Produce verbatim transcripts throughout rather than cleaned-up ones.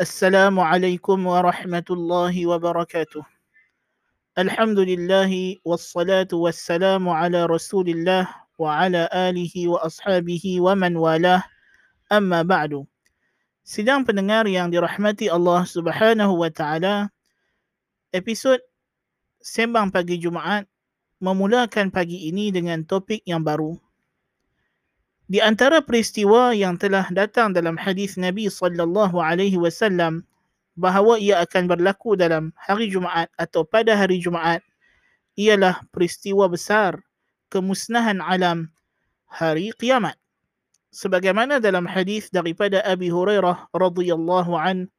Assalamualaikum warahmatullahi wabarakatuh. Alhamdulillahi wassalatu wassalamu ala rasulillah wa ala alihi wa ashabihi wa man walah. Amma ba'du. Sidang pendengar yang dirahmati Allah Subhanahu wa taala, episod Sembang Pagi Jumaat memulakan pagi ini dengan topik yang baru. Di antara peristiwa yang telah datang dalam hadis Nabi sallallahu alaihi wasallam bahawa ia akan berlaku dalam hari Jumaat atau pada hari Jumaat ialah peristiwa besar kemusnahan alam hari kiamat. Sebagaimana dalam hadis daripada Abi Hurairah radhiyallahu an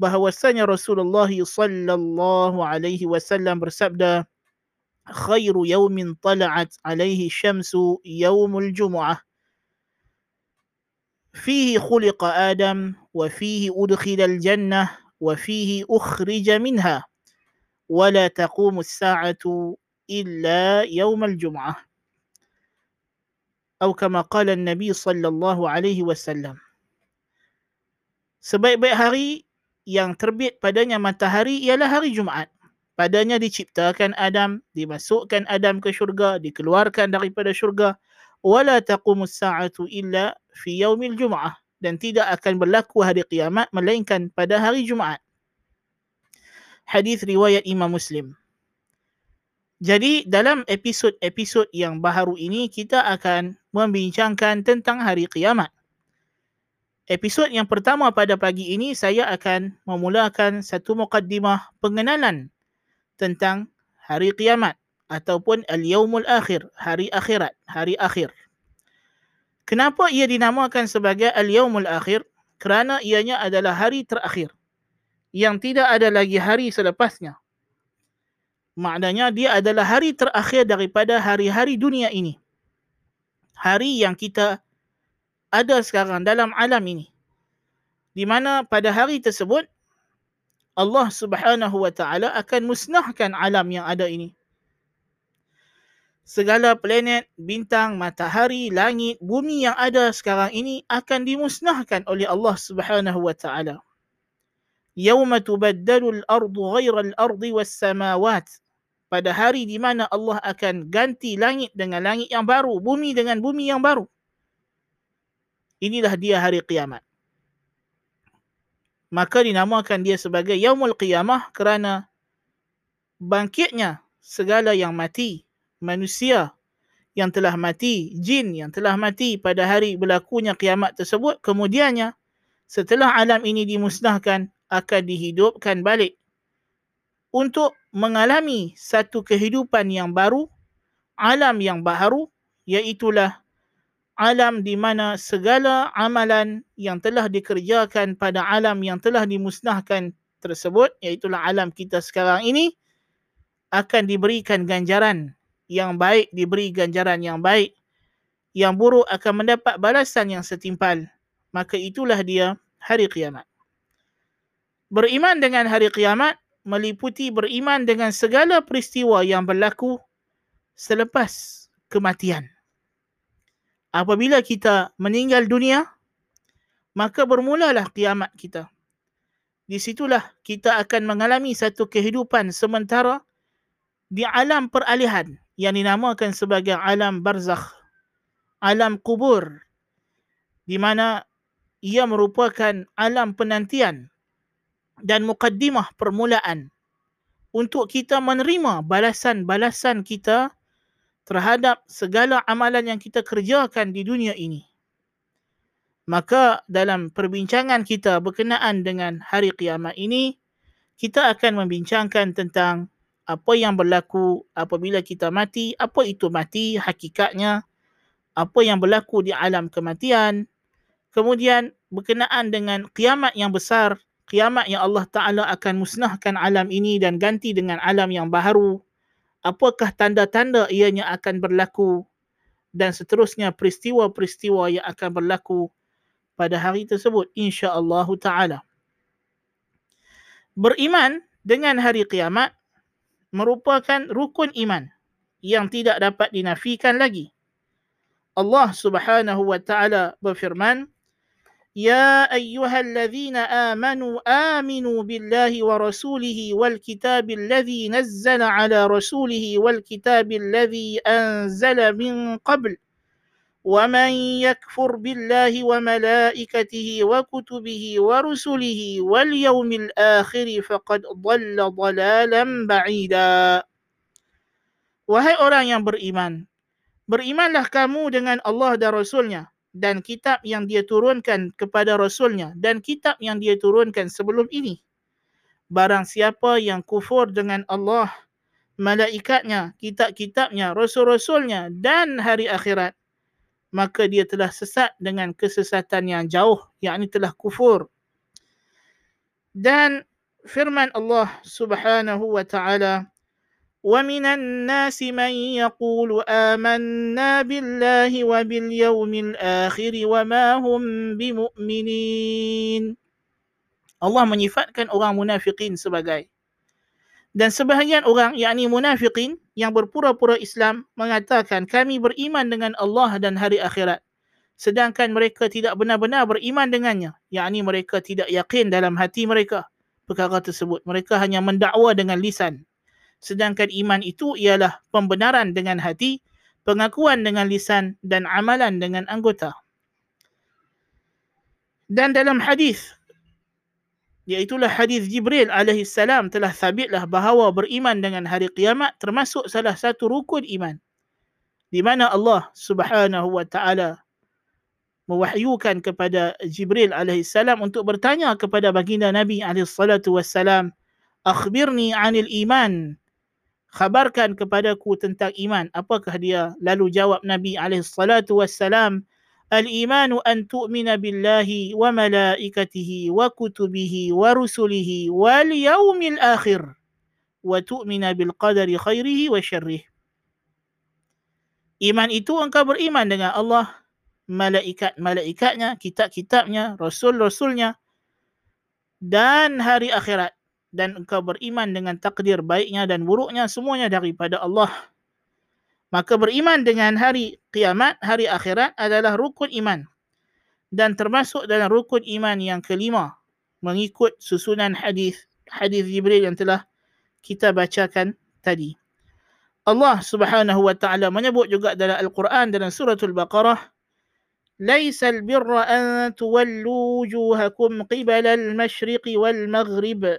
bahawasanya Rasulullah sallallahu alaihi wasallam bersabda, khairu yawmin tala'at alaihi syamsu yaumul jumu'ah. فيه خلق آدم وفيه أدخل الجنة وفيه أخرج منها ولا تقوم الساعة إلا يوم الجمعة أو كما قال النبي صلى الله عليه وسلم. Sebaik-baik hari yang terbit padanya matahari ialah hari Jumaat. Padanya diciptakan Adam, dimasukkan Adam ke syurga, dikeluarkan daripada syurga. Wala taqumus sa'atu illa fi yaumil jum'ah, dan tidak akan berlaku hari kiamat melainkan pada hari Jumaat. Hadis riwayat Imam Muslim. Jadi dalam episod-episod yang baharu ini kita akan membincangkan tentang hari kiamat. Episod yang pertama pada pagi ini saya akan memulakan satu mukaddimah pengenalan tentang hari kiamat, ataupun al-yaumul akhir, hari akhirat, hari akhir. Kenapa ia dinamakan sebagai al-yaumul akhir? Kerana ianya adalah hari terakhir yang tidak ada lagi hari selepasnya. Maknanya dia adalah hari terakhir daripada hari-hari dunia ini. Hari yang kita ada sekarang dalam alam ini. Di mana pada hari tersebut Allah Subhanahu wa taala akan musnahkan alam yang ada ini. Segala planet, bintang, matahari, langit, bumi yang ada sekarang ini akan dimusnahkan oleh Allah Subhanahu wa taala. Yauma tubaddalu al-ardu ghayra al-ardi was-samawat. Pada hari di mana Allah akan ganti langit dengan langit yang baru, bumi dengan bumi yang baru. Inilah dia hari kiamat. Maka dinamakan dia sebagai yaumul qiyamah kerana bangkitnya segala yang mati. Manusia yang telah mati, jin yang telah mati pada hari berlakunya kiamat tersebut, kemudiannya setelah alam ini dimusnahkan akan dihidupkan balik untuk mengalami satu kehidupan yang baru, alam yang baharu, iaitulah alam di mana segala amalan yang telah dikerjakan pada alam yang telah dimusnahkan tersebut, iaitulah alam kita sekarang ini, akan diberikan ganjaran yang baik, diberi ganjaran yang baik. Yang buruk akan mendapat balasan yang setimpal. Maka itulah dia hari kiamat. Beriman dengan hari kiamat meliputi beriman dengan segala peristiwa yang berlaku selepas kematian. Apabila kita meninggal dunia, maka bermulalah kiamat kita. Di situlah kita akan mengalami satu kehidupan sementara di alam peralihan yang dinamakan sebagai alam barzakh, alam kubur, di mana ia merupakan alam penantian dan mukaddimah permulaan untuk kita menerima balasan-balasan kita terhadap segala amalan yang kita kerjakan di dunia ini. Maka dalam perbincangan kita berkenaan dengan hari kiamat ini, kita akan membincangkan tentang apa yang berlaku apabila kita mati, apa itu mati hakikatnya, apa yang berlaku di alam kematian, kemudian berkenaan dengan kiamat yang besar, kiamat yang Allah Ta'ala akan musnahkan alam ini dan ganti dengan alam yang baharu, apakah tanda-tanda ianya akan berlaku, dan seterusnya peristiwa-peristiwa yang akan berlaku pada hari tersebut, insya-Allah Ta'ala. Beriman dengan hari kiamat merupakan rukun iman yang tidak dapat dinafikan lagi. Allah Subhanahu wa taala berfirman, يا أيها الذين آمنوا آمنوا بالله ورسوله والكتاب الذي نزل على رسوله والكتاب الذي أنزل من قبل ومن يكفر بالله وملائكته وكتبه ورسله واليوم الآخر فقد ضل ضلالا بعيدا. Wahai orang yang beriman, berimanlah kamu dengan Allah dan Rasulnya dan kitab yang dia turunkan kepada Rasulnya dan kitab yang dia turunkan sebelum ini. Barang siapa yang kufur dengan Allah, malaikatnya, kitab-kitabnya, Rasul-Rasulnya dan hari akhirat, maka dia telah sesat dengan kesesatan yang jauh, yakni telah kufur. Dan firman Allah Subhanahu wa ta'ala, وَمِنَ النَّاسِ مَنْ يَقُولُ آمَنَّا بِاللَّهِ وَبِالْيَوْمِ الْآخِرِ وَمَا هُمْ بِمُؤْمِنِينَ. Allah menyifatkan orang munafiqin sebagai, dan sebahagian orang yakni munafiqin yang berpura-pura Islam mengatakan kami beriman dengan Allah dan hari akhirat, sedangkan mereka tidak benar-benar beriman dengannya, yakni mereka tidak yakin dalam hati mereka perkara tersebut, mereka hanya mendakwa dengan lisan. Sedangkan iman itu ialah pembenaran dengan hati, pengakuan dengan lisan dan amalan dengan anggota. Dan dalam hadis, iaitulah hadis Jibril alaihissalam, telah sabitlah bahawa beriman dengan hari kiamat termasuk salah satu rukun iman, di mana Allah Subhanahu wa ta'ala mewahyukan kepada Jibril alaihissalam untuk bertanya kepada baginda Nabi alaihissalam, akhbirni anil iman, khabarkan kepadaku tentang iman. Apakah dia? Lalu jawab Nabi alaihissalatu wassalam, al-imanu an tu'mina billahi wa malaikatihi wa kutubihi wa rusulihi wal yaumil akhir wa tu'mina bil qadari khairihi wa syarrih. Iman itu engkau beriman dengan Allah, malaikat-malaikatnya, kitab-kitabnya, rasul-rasulnya dan hari akhirat, dan engkau beriman dengan takdir baiknya dan buruknya semuanya daripada Allah. Maka beriman dengan hari kiamat, hari akhirat adalah rukun iman, dan termasuk dalam rukun iman yang kelima mengikut susunan hadis hadis Jibril yang telah kita bacakan tadi. Allah Subhanahu wa ta'ala menyebut juga dalam Al-Quran dalam surah Al-Baqarah, laisal birra an tuwallu wujuhakum qibala al-masyriqi wal maghrib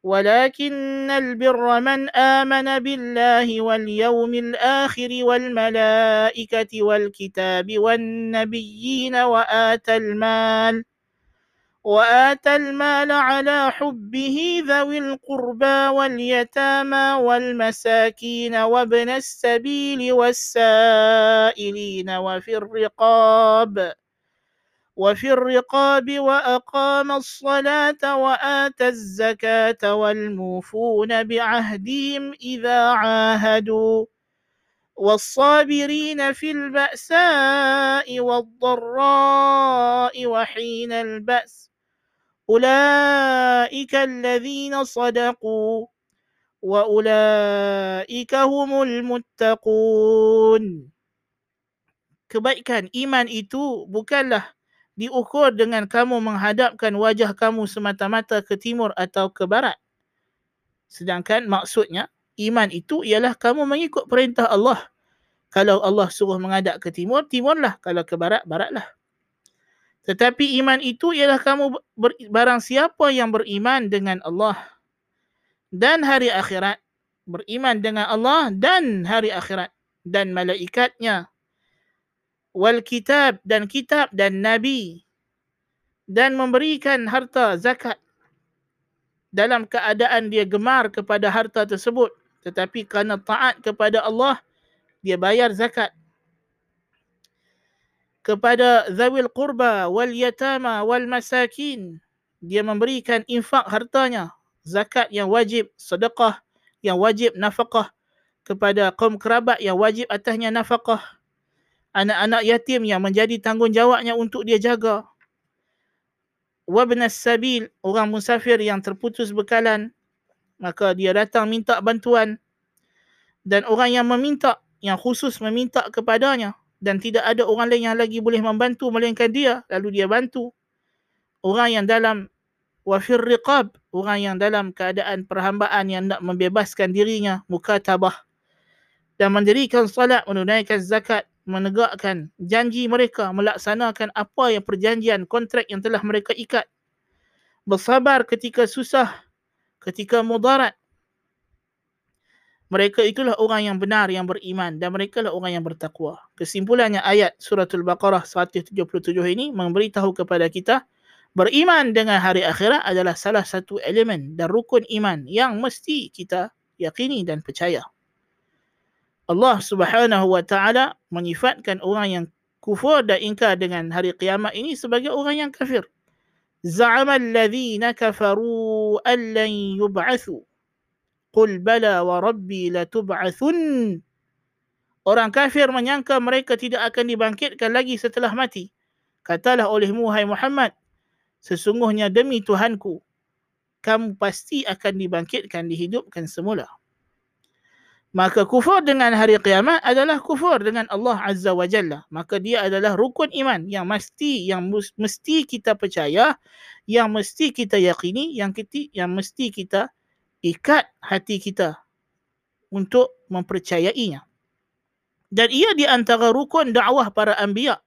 ولكن البر من آمن بالله واليوم الآخر والملائكة والكتاب والنبيين وآتى المال وآتى المال على حبه ذوي القربى واليتامى والمساكين وابن السبيل والسائلين وفي الرقاب وفي الرقاب وأقام الصلاة وآتى الزكاة والموفون بعهدهم إذا عاهدوا والصابرين في البأساء والضراء وحين البأس أولئك الذين صدقوا وأولئك هم المتقون. Kebaikan iman itu bukanlah diukur dengan kamu menghadapkan wajah kamu semata-mata ke timur atau ke barat. Sedangkan maksudnya, iman itu ialah kamu mengikut perintah Allah. Kalau Allah suruh menghadap ke timur, timurlah. Kalau ke barat, baratlah. Tetapi iman itu ialah kamu ber- barang siapa yang beriman dengan Allah dan hari akhirat. Beriman dengan Allah dan hari akhirat dan malaikatnya, wal kitab dan kitab dan nabi, dan memberikan harta zakat dalam keadaan dia gemar kepada harta tersebut, tetapi kerana taat kepada Allah dia bayar zakat, kepada zawil qurba wal yatama wal masakin dia memberikan infak hartanya, zakat yang wajib, sedekah yang wajib, nafkah kepada kaum kerabat yang wajib atasnya nafkah, anak-anak yatim yang menjadi tanggungjawabnya untuk dia jaga, wabnas sabil, orang musafir yang terputus bekalan maka dia datang minta bantuan, dan orang yang meminta, yang khusus meminta kepadanya dan tidak ada orang lain yang lagi boleh membantu melainkan dia, lalu dia bantu, orang yang dalam wafir riqab, orang yang dalam keadaan perhambaan yang nak membebaskan dirinya, mukatabah, dan mendirikan salat, menunaikan zakat, menegakkan janji mereka, melaksanakan apa yang perjanjian kontrak yang telah mereka ikat, bersabar ketika susah, ketika mudarat. Mereka itulah orang yang benar, yang beriman, dan mereka lah orang yang bertakwa. Kesimpulannya, ayat suratul Baqarah seratus tujuh puluh tujuh ini memberitahu kepada kita, beriman dengan hari akhirat adalah salah satu elemen dan rukun iman yang mesti kita yakini dan percaya. Allah Subhanahu wa ta'ala menyifatkan orang yang kufur dan ingkar dengan hari kiamat ini sebagai orang yang kafir. Za'ama alladhina kafaru allan yub'athu. Qul bala wa rabbi latub'athun. Orang kafir menyangka mereka tidak akan dibangkitkan lagi setelah mati. Katalah olehmu, hai Muhammad, sesungguhnya demi Tuhanku, kamu pasti akan dibangkitkan, dihidupkan semula. Maka kufur dengan hari kiamat adalah kufur dengan Allah Azza wa Jalla. Maka dia adalah rukun iman yang mesti yang mesti kita percaya, yang mesti kita yakini, yang kita, yang mesti kita ikat hati kita untuk mempercayainya. Dan ia di antara rukun dakwah para anbiya.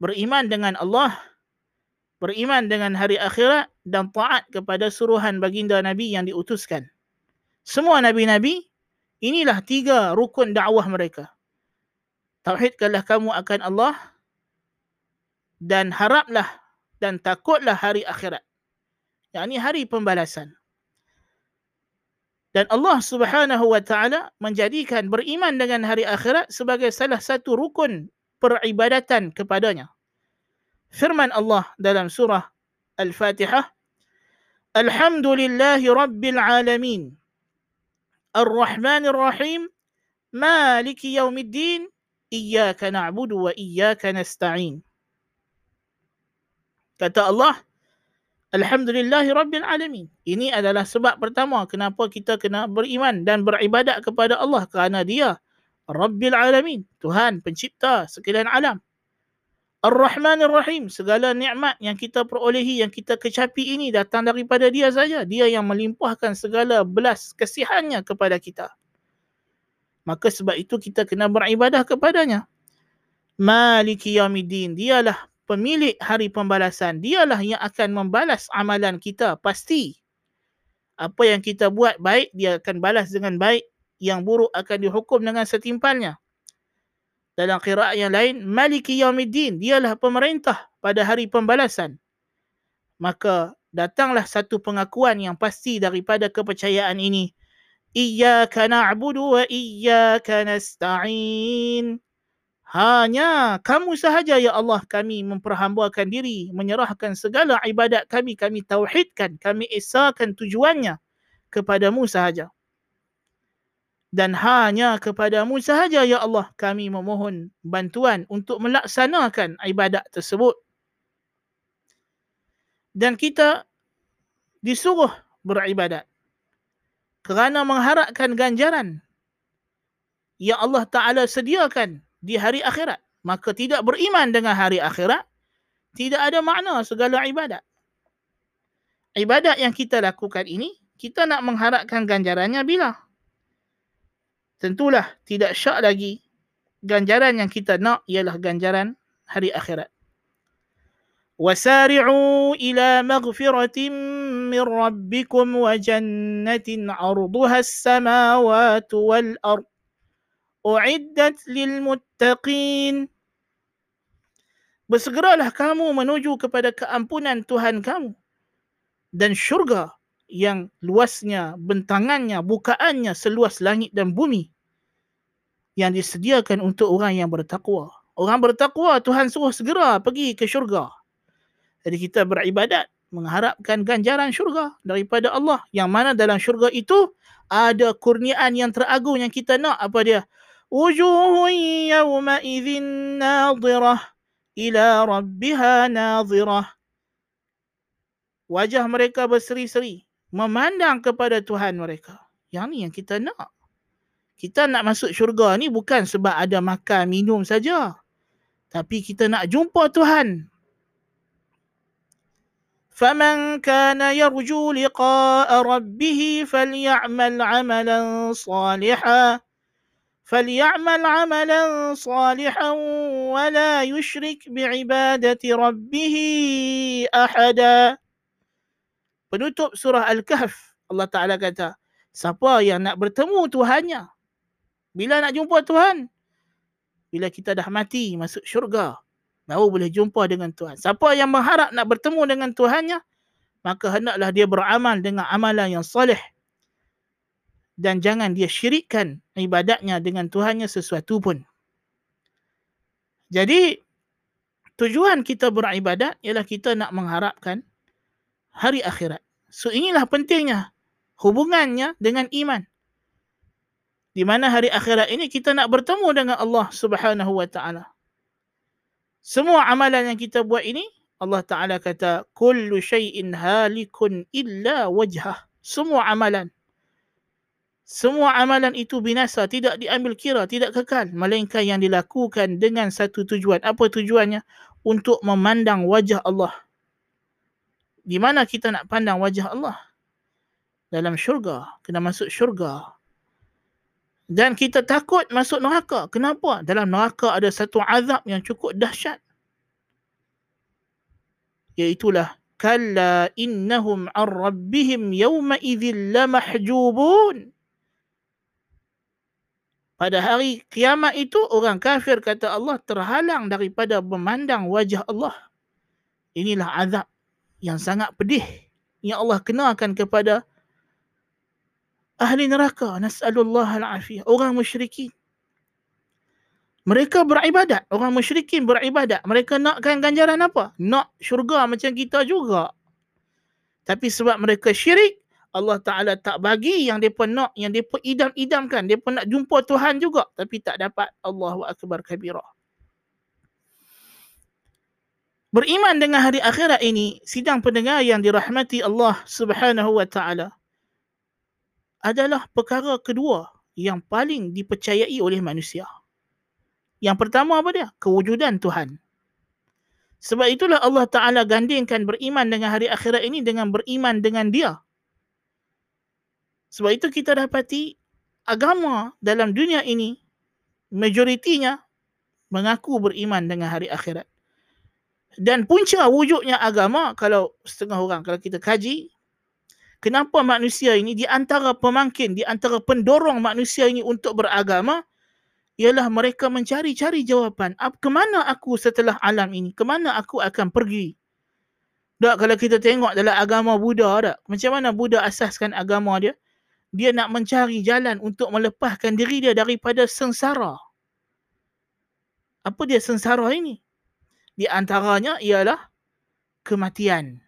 Beriman dengan Allah, beriman dengan hari akhirat, dan taat kepada suruhan baginda Nabi yang diutuskan. Semua Nabi-Nabi, inilah tiga rukun dakwah mereka. Tauhidkanlah kamu akan Allah, dan haraplah dan takutlah hari akhirat, yakni hari pembalasan. Dan Allah Subhanahu wa ta'ala menjadikan beriman dengan hari akhirat sebagai salah satu rukun peribadatan kepadanya. Firman Allah dalam surah Al-Fatihah, Alhamdulillahi Rabbil Alamin, Ar-Rahmanir Rahim, Maliki Yawmiddin, Iyyaka na'budu wa iyyaka nasta'in. Kata Allah, Alhamdulillahi Rabbil Alamin. Ini adalah sebab pertama kenapa kita kena beriman dan beribadat kepada Allah, kerana dia Rabbil Alamin, Tuhan pencipta sekalian alam. Ar-Rahmanir Rahim, segala nikmat yang kita perolehi, yang kita kecapi ini datang daripada dia saja. Dia yang melimpahkan segala belas kasihannya kepada kita. Maka sebab itu kita kena beribadah kepadanya. Maliki Yawmiddin, dialah pemilik hari pembalasan, dialah yang akan membalas amalan kita, pasti. Apa yang kita buat baik, dia akan balas dengan baik. Yang buruk akan dihukum dengan setimpalnya. Dalam qiraat yang lain, Maliki Yawmiddin, dialah pemerintah pada hari pembalasan. Maka datanglah satu pengakuan yang pasti daripada kepercayaan ini. Iyyaka na'budu wa iyyaka nasta'in. Hanya kamu sahaja, ya Allah, kami memperhambakan diri, menyerahkan segala ibadat kami, kami tauhidkan, kami esakan tujuannya kepadamu sahaja. Dan hanya kepadamu sahaja, ya Allah, kami memohon bantuan untuk melaksanakan ibadat tersebut. Dan kita disuruh beribadat kerana mengharapkan ganjaran yang Allah Ta'ala sediakan di hari akhirat. Maka tidak beriman dengan hari akhirat, tidak ada makna segala ibadat. Ibadat yang kita lakukan ini, kita nak mengharapkan ganjarannya bila? Tentulah tidak syak lagi, ganjaran yang kita nak ialah ganjaran hari akhirat. وَسَارِعُوا إِلَى مَغْفِرَةٍ مِّنْ رَبِّكُمْ وَجَنَّةٍ عَرْضُهَا السَّمَاوَاتُ وَالْأَرْضُ أُعِدَّتْ لِلْمُتَّقِينَ. Bersegeralah kamu menuju kepada keampunan Tuhan kamu dan syurga yang luasnya, bentangannya, bukaannya seluas langit dan bumi, yang disediakan untuk orang yang bertakwa. Orang bertakwa, Tuhan suruh segera pergi ke syurga. Jadi kita beribadat mengharapkan ganjaran syurga daripada Allah, yang mana dalam syurga itu ada kurniaan yang teragung yang kita nak. Apa dia? Wujuhun yawma idhin nadhirah ila rabbiha nadhirah. Wajah mereka berseri-seri memandang kepada Tuhan mereka. Yang ni yang kita nak. Kita nak masuk syurga ni bukan sebab ada makan minum saja, tapi kita nak jumpa Tuhan. فمن كان يرجو لقاء ربه فليعمل عملا صالحا فليعمل عملا صالحا ولا يشرك بعبادة ربه أحدا. Penutup surah Al-Kahf, Allah Ta'ala kata, siapa yang nak bertemu Tuhannya? Bila nak jumpa Tuhan? Bila kita dah mati, masuk syurga, baru boleh jumpa dengan Tuhan. Siapa yang berharap nak bertemu dengan Tuhannya, maka hendaklah dia beramal dengan amalan yang soleh. Dan jangan dia syirikkan ibadatnya dengan Tuhannya sesuatu pun. Jadi, tujuan kita beribadat ialah kita nak mengharapkan hari akhirat. So inilah pentingnya hubungannya dengan iman. Di mana hari akhirat ini kita nak bertemu dengan Allah Subhanahu wa Ta'ala. Semua amalan yang kita buat ini, Allah Ta'ala kata kullu syai'in halikun illa wajhah. Semua amalan. Semua amalan itu binasa, tidak diambil kira, tidak kekal, melainkan yang dilakukan dengan satu tujuan. Apa tujuannya? Untuk memandang wajah Allah. Di mana kita nak pandang wajah Allah? Dalam syurga. Kena masuk syurga. Dan kita takut masuk neraka. Kenapa? Dalam neraka ada satu azab yang cukup dahsyat. Iaitulah, kalla innahum an rabbihim yawma idzil lamahjubun. Pada hari kiamat itu, orang kafir, kata Allah, terhalang daripada memandang wajah Allah. Inilah azab yang sangat pedih yang Allah kenakan kepada ahli neraka. Nas'alullah al-afiyah. Orang musyrikin, mereka beribadat. Orang musyrikin beribadat. Mereka nakkan ganjaran apa? Nak syurga macam kita juga. Tapi sebab mereka syirik, Allah Ta'ala tak bagi yang mereka nak, yang mereka idam-idamkan. Mereka nak jumpa Tuhan juga, tapi tak dapat. Allahu Akbar kabirah. Beriman dengan hari akhirat ini, sidang pendengar yang dirahmati Allah Subhanahu wa Ta'ala, adalah perkara kedua yang paling dipercayai oleh manusia. Yang pertama apa dia? Kewujudan Tuhan. Sebab itulah Allah Ta'ala gandingkan beriman dengan hari akhirat ini dengan beriman dengan Dia. Sebab itu kita dapati agama dalam dunia ini majoritinya mengaku beriman dengan hari akhirat. Dan punca wujudnya agama, kalau setengah orang, kalau kita kaji, kenapa manusia ini, di antara pemangkin, di antara pendorong manusia ini untuk beragama, ialah mereka mencari-cari jawapan. Kemana aku setelah alam ini? Kemana aku akan pergi? Tak, kalau kita tengok dalam agama Buddha, tak? Macam mana Buddha asaskan agama dia? Dia nak mencari jalan untuk melepaskan diri dia daripada sengsara. Apa dia sengsara ini? Di antaranya ialah kematian.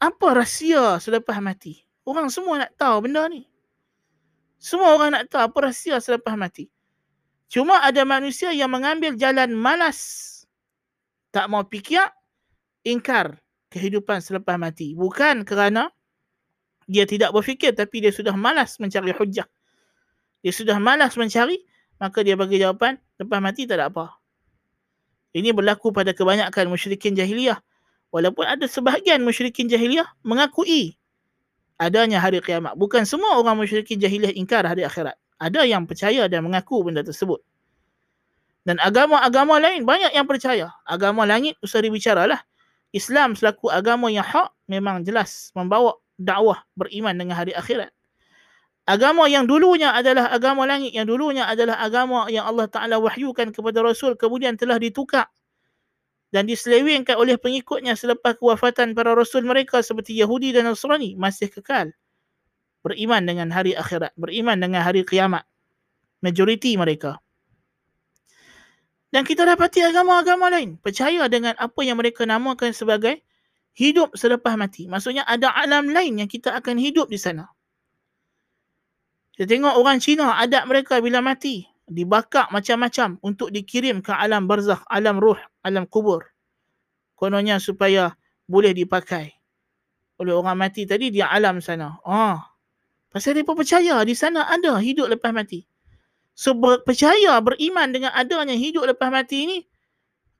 Apa rahsia selepas mati? Orang semua nak tahu benda ni. Semua orang nak tahu apa rahsia selepas mati. Cuma ada manusia yang mengambil jalan malas. Tak mau fikir, ingkar kehidupan selepas mati. Bukan kerana dia tidak berfikir, tapi dia sudah malas mencari hujah. Dia sudah malas mencari, maka dia bagi jawapan, lepas mati tak ada apa. Ini berlaku pada kebanyakan musyrikin jahiliyah. Walaupun ada sebahagian musyrikin jahiliyah mengakui adanya hari kiamat. Bukan semua orang musyrikin jahiliyah ingkar hari akhirat. Ada yang percaya dan mengaku benda tersebut. Dan agama-agama lain banyak yang percaya. Agama langit usah dibicaralah. Islam selaku agama yang hak memang jelas membawa dakwah beriman dengan hari akhirat. Agama yang dulunya adalah agama langit, yang dulunya adalah agama yang Allah Ta'ala wahyukan kepada Rasul, kemudian telah ditukar dan diselewengkan oleh pengikutnya selepas kewafatan para Rasul mereka seperti Yahudi dan Nasrani, masih kekal beriman dengan hari akhirat, beriman dengan hari kiamat, majoriti mereka. Dan kita dapati agama-agama lain percaya dengan apa yang mereka namakan sebagai hidup selepas mati. Maksudnya ada alam lain yang kita akan hidup di sana. Kita tengok orang Cina, adat mereka bila mati, dibakar macam-macam untuk dikirim ke alam barzakh, alam ruh, alam kubur. Kononnya supaya boleh dipakai oleh orang mati tadi di alam sana. Ah, pasal mereka percaya di sana ada hidup lepas mati. So, percaya, beriman dengan adanya hidup lepas mati ini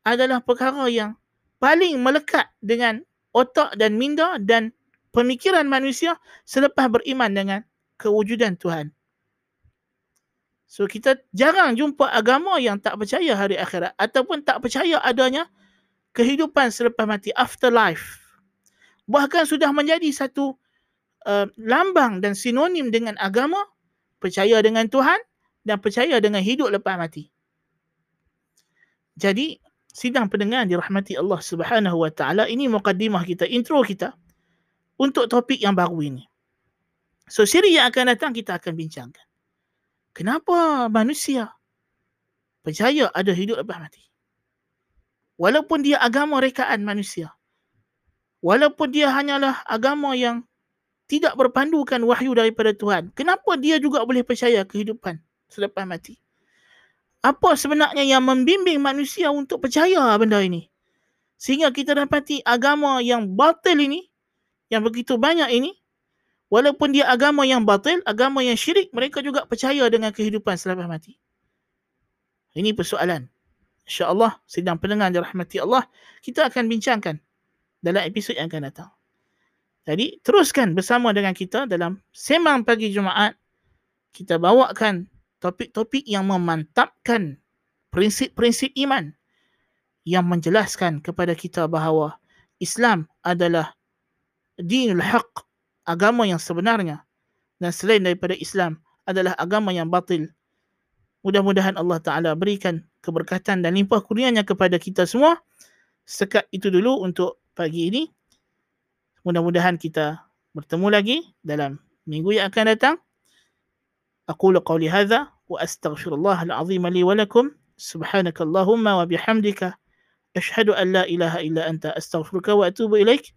adalah perkara yang paling melekat dengan otak dan minda dan pemikiran manusia selepas beriman dengan kewujudan Tuhan. So kita jarang jumpa agama yang tak percaya hari akhirat ataupun tak percaya adanya kehidupan selepas mati, afterlife. Bahkan sudah menjadi satu uh, lambang dan sinonim dengan agama, percaya dengan Tuhan dan percaya dengan hidup lepas mati. Jadi sidang pendengar dirahmati Allah Subhanahu Wa Taala, ini mukadimah kita, intro kita untuk topik yang baru ini. So siri yang akan datang kita akan bincangkan kenapa manusia percaya ada hidup lepas mati. Walaupun dia agama rekaan manusia, walaupun dia hanyalah agama yang tidak berpandukan wahyu daripada Tuhan, kenapa dia juga boleh percaya kehidupan selepas mati? Apa sebenarnya yang membimbing manusia untuk percaya benda ini? Sehingga kita dapati agama yang batil ini, yang begitu banyak ini, walaupun dia agama yang batil, agama yang syirik, mereka juga percaya dengan kehidupan selepas mati. Ini persoalan. InsyaAllah, sidang pendengar dirahmati Allah, kita akan bincangkan dalam episod yang akan datang. Jadi, teruskan bersama dengan kita dalam Sembang Pagi Jumaat. Kita bawakan topik-topik yang memantapkan prinsip-prinsip iman, yang menjelaskan kepada kita bahawa Islam adalah dinul haq, agama yang sebenarnya, dan selain daripada Islam adalah agama yang batil. Mudah-mudahan Allah Ta'ala berikan keberkatan dan limpah kurnianya kepada kita semua. Sekat itu dulu untuk pagi ini. Mudah-mudahan kita bertemu lagi dalam minggu yang akan datang. أقول قولي هذا وأستغفر الله العظيم لي ولكم سبحانك اللهم وبحمدك أشهد أن لا إله إلا أنت أستغفرك وأتوب إليك